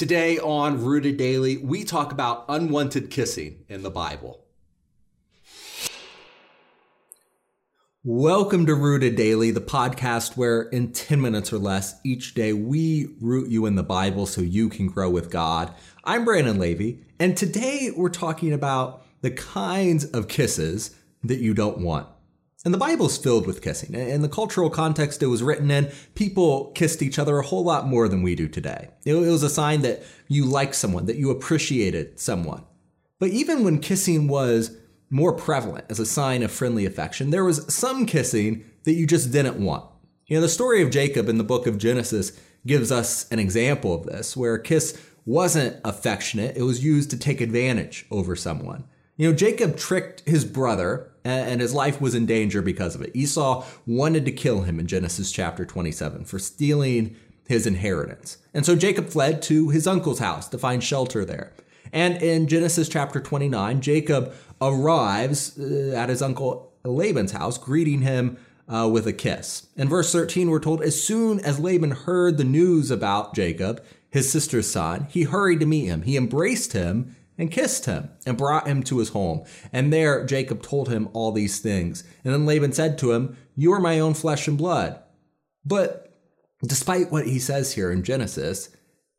Today on Rooted Daily, we talk about unwanted kissing in the Bible. Welcome to Rooted Daily, the podcast where in 10 minutes or less each day we root you in the Bible so you can grow with God. I'm Brandon Levy, and today we're talking about the kinds of kisses that you don't want. And the Bible's filled with kissing. In the cultural context it was written in, people kissed each other a whole lot more than we do today. It was a sign that you liked someone, that you appreciated someone. But even when kissing was more prevalent as a sign of friendly affection, there was some kissing that you just didn't want. You know, the story of Jacob in the book of Genesis gives us an example of this, where a kiss wasn't affectionate. It was used to take advantage over someone. You know, Jacob tricked his brother, and his life was in danger because of it. Esau wanted to kill him in Genesis chapter 27 for stealing his inheritance. And so Jacob fled to his uncle's house to find shelter there. And in Genesis chapter 29, Jacob arrives at his uncle Laban's house, greeting him with a kiss. In verse 13, we're told, as soon as Laban heard the news about Jacob, his sister's son, he hurried to meet him. He embraced him and kissed him and brought him to his home. And there Jacob told him all these things. And then Laban said to him, you are my own flesh and blood. But despite what he says here in Genesis,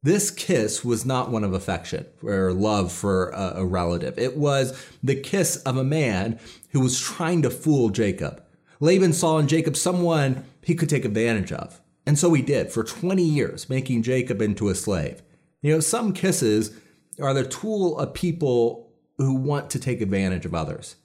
this kiss was not one of affection or love for a relative. It was the kiss of a man who was trying to fool Jacob. Laban saw in Jacob someone he could take advantage of. And so he did for 20 years, making Jacob into a slave. You know, some kisses are the tool of people who want to take advantage of others.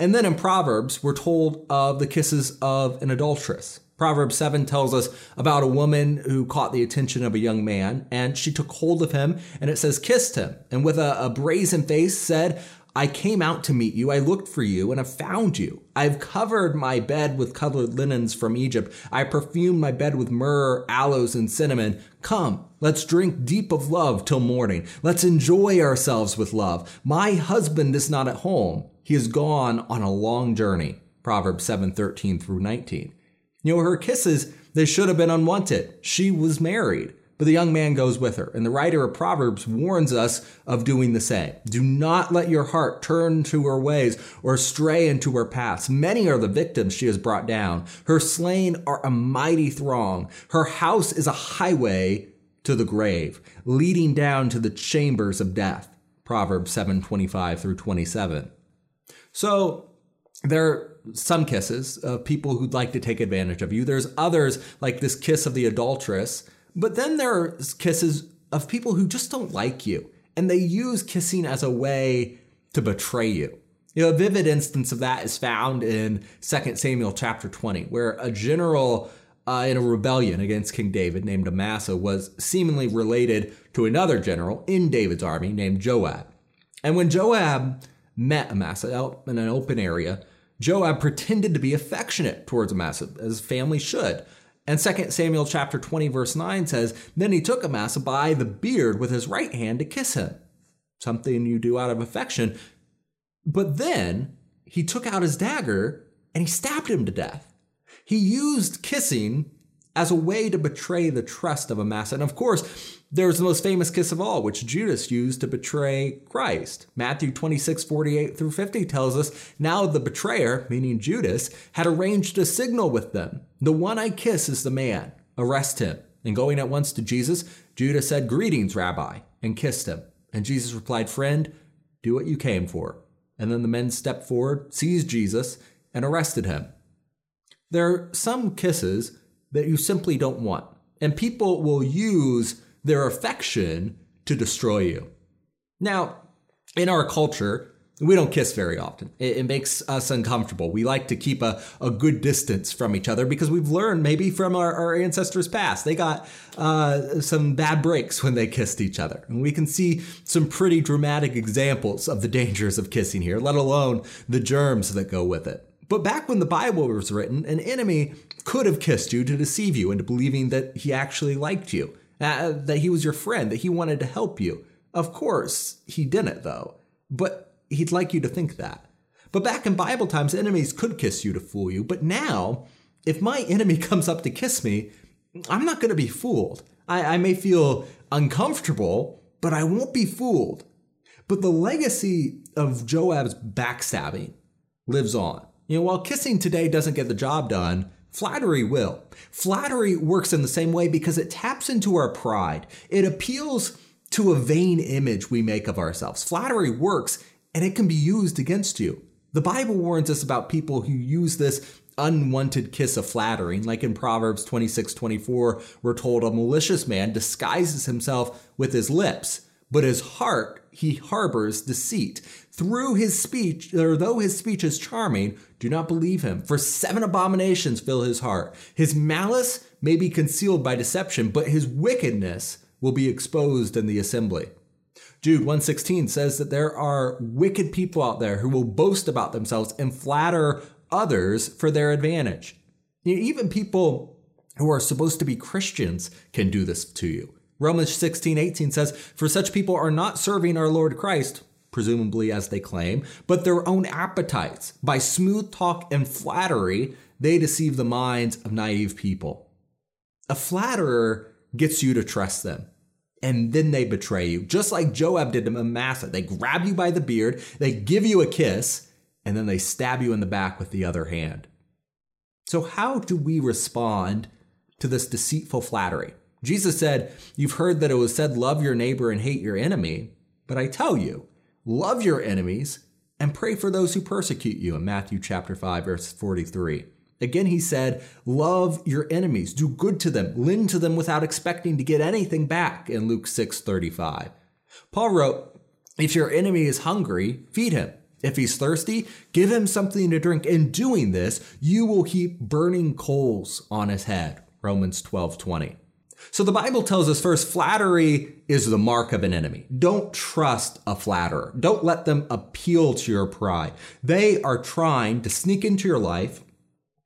And then in Proverbs, we're told of the kisses of an adulteress. Proverbs 7 tells us about a woman who caught the attention of a young man, and she took hold of him, and it says, kissed him, and with a brazen face said, I came out to meet you, I looked for you, and I found you. I've covered my bed with colored linens from Egypt. I perfumed my bed with myrrh, aloes, and cinnamon. Come, let's drink deep of love till morning. Let's enjoy ourselves with love. My husband is not at home. He is gone on a long journey. Proverbs 7:13 through 19. You know, her kisses, they should have been unwanted. She was married. But the young man goes with her, and the writer of Proverbs warns us of doing the same. Do not let your heart turn to her ways or stray into her paths. Many are the victims she has brought down. Her slain are a mighty throng. Her house is a highway to the grave, leading down to the chambers of death. Proverbs 7:25 through 27. So there are some kisses of people who'd like to take advantage of you. There's others like this kiss of the adulteress. But then there are kisses of people who just don't like you, and they use kissing as a way to betray you. You know, a vivid instance of that is found in 2 Samuel chapter 20, where a general in a rebellion against King David named Amasa was seemingly related to another general in David's army named Joab. And when Joab met Amasa out in an open area, Joab pretended to be affectionate towards Amasa, as family should. And 2 Samuel chapter 20, verse 9 says, then he took Amasa by the beard with his right hand to kiss him, something you do out of affection. But then he took out his dagger and he stabbed him to death. He used kissing as a way to betray the trust of Amasa. And of course, there was the most famous kiss of all, which Judas used to betray Christ. Matthew 26:48 through 50 tells us, now the betrayer, meaning Judas, had arranged a signal with them. The one I kiss is the man. Arrest him. And going at once to Jesus, Judas said, greetings, Rabbi, and kissed him. And Jesus replied, friend, do what you came for. And then the men stepped forward, seized Jesus, and arrested him. There are some kisses that you simply don't want. And people will use their affection to destroy you. Now, in our culture, we don't kiss very often. It makes us uncomfortable. We like to keep a good distance from each other because we've learned maybe from our ancestors past. They got some bad breaks when they kissed each other. And we can see some pretty dramatic examples of the dangers of kissing here, let alone the germs that go with it. But back when the Bible was written, an enemy could have kissed you to deceive you into believing that he actually liked you, that he was your friend, that he wanted to help you. Of course, he didn't, though, but he'd like you to think that. But back in Bible times, enemies could kiss you to fool you. But now, if my enemy comes up to kiss me, I'm not going to be fooled. I may feel uncomfortable, but I won't be fooled. But the legacy of Joab's backstabbing lives on. You know, while kissing today doesn't get the job done, flattery will. Flattery works in the same way because it taps into our pride. It appeals to a vain image we make of ourselves. Flattery works, and it can be used against you. The Bible warns us about people who use this unwanted kiss of flattery. Like in Proverbs 26:24, we're told a malicious man disguises himself with his lips, but his heart, he harbors deceit. Through his speech, or though his speech is charming, do not believe him, for 7 abominations fill his heart. His malice may be concealed by deception, but his wickedness will be exposed in the assembly. Jude 1:16 says that there are wicked people out there who will boast about themselves and flatter others for their advantage. You know, even people who are supposed to be Christians can do this to you. Romans 16:18 says, for such people are not serving our Lord Christ, presumably as they claim, but their own appetites. By smooth talk and flattery, they deceive the minds of naive people. A flatterer gets you to trust them, and then they betray you, just like Joab did to Manasseh. They grab you by the beard, they give you a kiss, and then they stab you in the back with the other hand. So how do we respond to this deceitful flattery? Jesus said, you've heard that it was said, love your neighbor and hate your enemy. But I tell you, love your enemies and pray for those who persecute you in Matthew chapter 5, verse 43. Again, he said, love your enemies, do good to them, lend to them without expecting to get anything back in Luke 6:35. Paul wrote, if your enemy is hungry, feed him. If he's thirsty, give him something to drink. In doing this, you will heap burning coals on his head, Romans 12:20. So the Bible tells us first, flattery is the mark of an enemy. Don't trust a flatterer. Don't let them appeal to your pride. They are trying to sneak into your life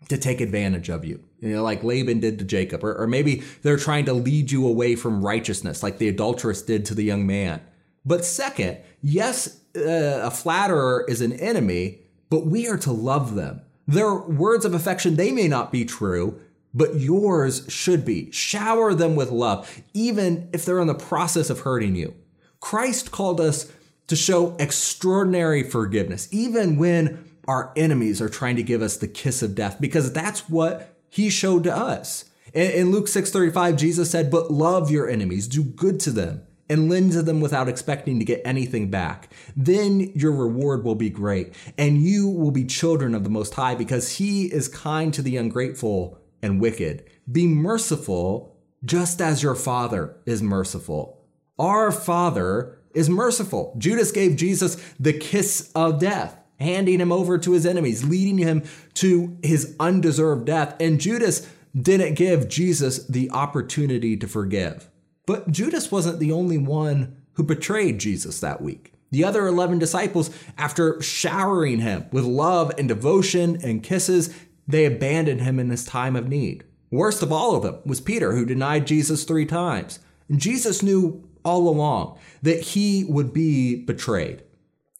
to take advantage of you, you know, like Laban did to Jacob, or maybe they're trying to lead you away from righteousness, like the adulteress did to the young man. But second, yes, a flatterer is an enemy, but we are to love them. Their words of affection, they may not be true, but yours should be. Shower them with love, even if they're in the process of hurting you. Christ called us to show extraordinary forgiveness, even when our enemies are trying to give us the kiss of death, because that's what he showed to us. In Luke 6:35, Jesus said, but love your enemies, do good to them, and lend to them without expecting to get anything back. Then your reward will be great, and you will be children of the Most High, because he is kind to the ungrateful and wicked. Be merciful, just as your Father is merciful. Our Father is merciful. Judas gave Jesus the kiss of death, handing him over to his enemies, leading him to his undeserved death. And Judas didn't give Jesus the opportunity to forgive. But Judas wasn't the only one who betrayed Jesus that week. The other 11 disciples, after showering him with love and devotion and kisses, they abandoned him in his time of need. Worst of all of them was Peter, who denied Jesus 3 times. And Jesus knew all along that he would be betrayed,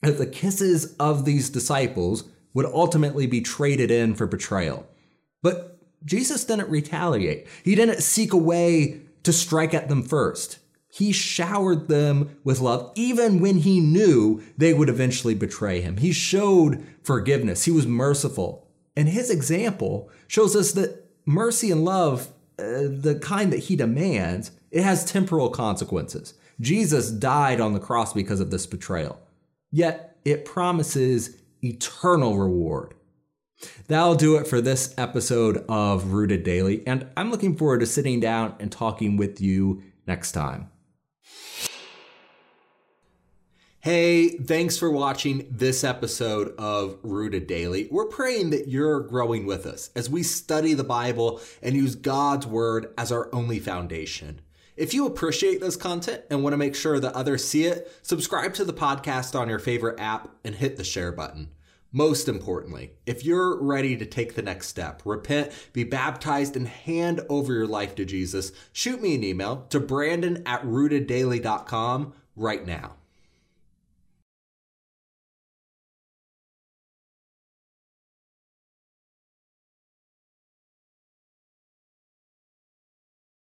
that the kisses of these disciples would ultimately be traded in for betrayal. But Jesus didn't retaliate. He didn't seek a way to strike at them first. He showered them with love, even when he knew they would eventually betray him. He showed forgiveness. He was merciful. And his example shows us that mercy and love, the kind that he demands, it has temporal consequences. Jesus died on the cross because of this betrayal, yet it promises eternal reward. That'll do it for this episode of Rooted Daily, and I'm looking forward to sitting down and talking with you next time. Hey, thanks for watching this episode of Rooted Daily. We're praying that you're growing with us as we study the Bible and use God's Word as our only foundation. If you appreciate this content and want to make sure that others see it, subscribe to the podcast on your favorite app and hit the share button. Most importantly, if you're ready to take the next step, repent, be baptized, and hand over your life to Jesus, shoot me an email to brandon@rooteddaily.com right now.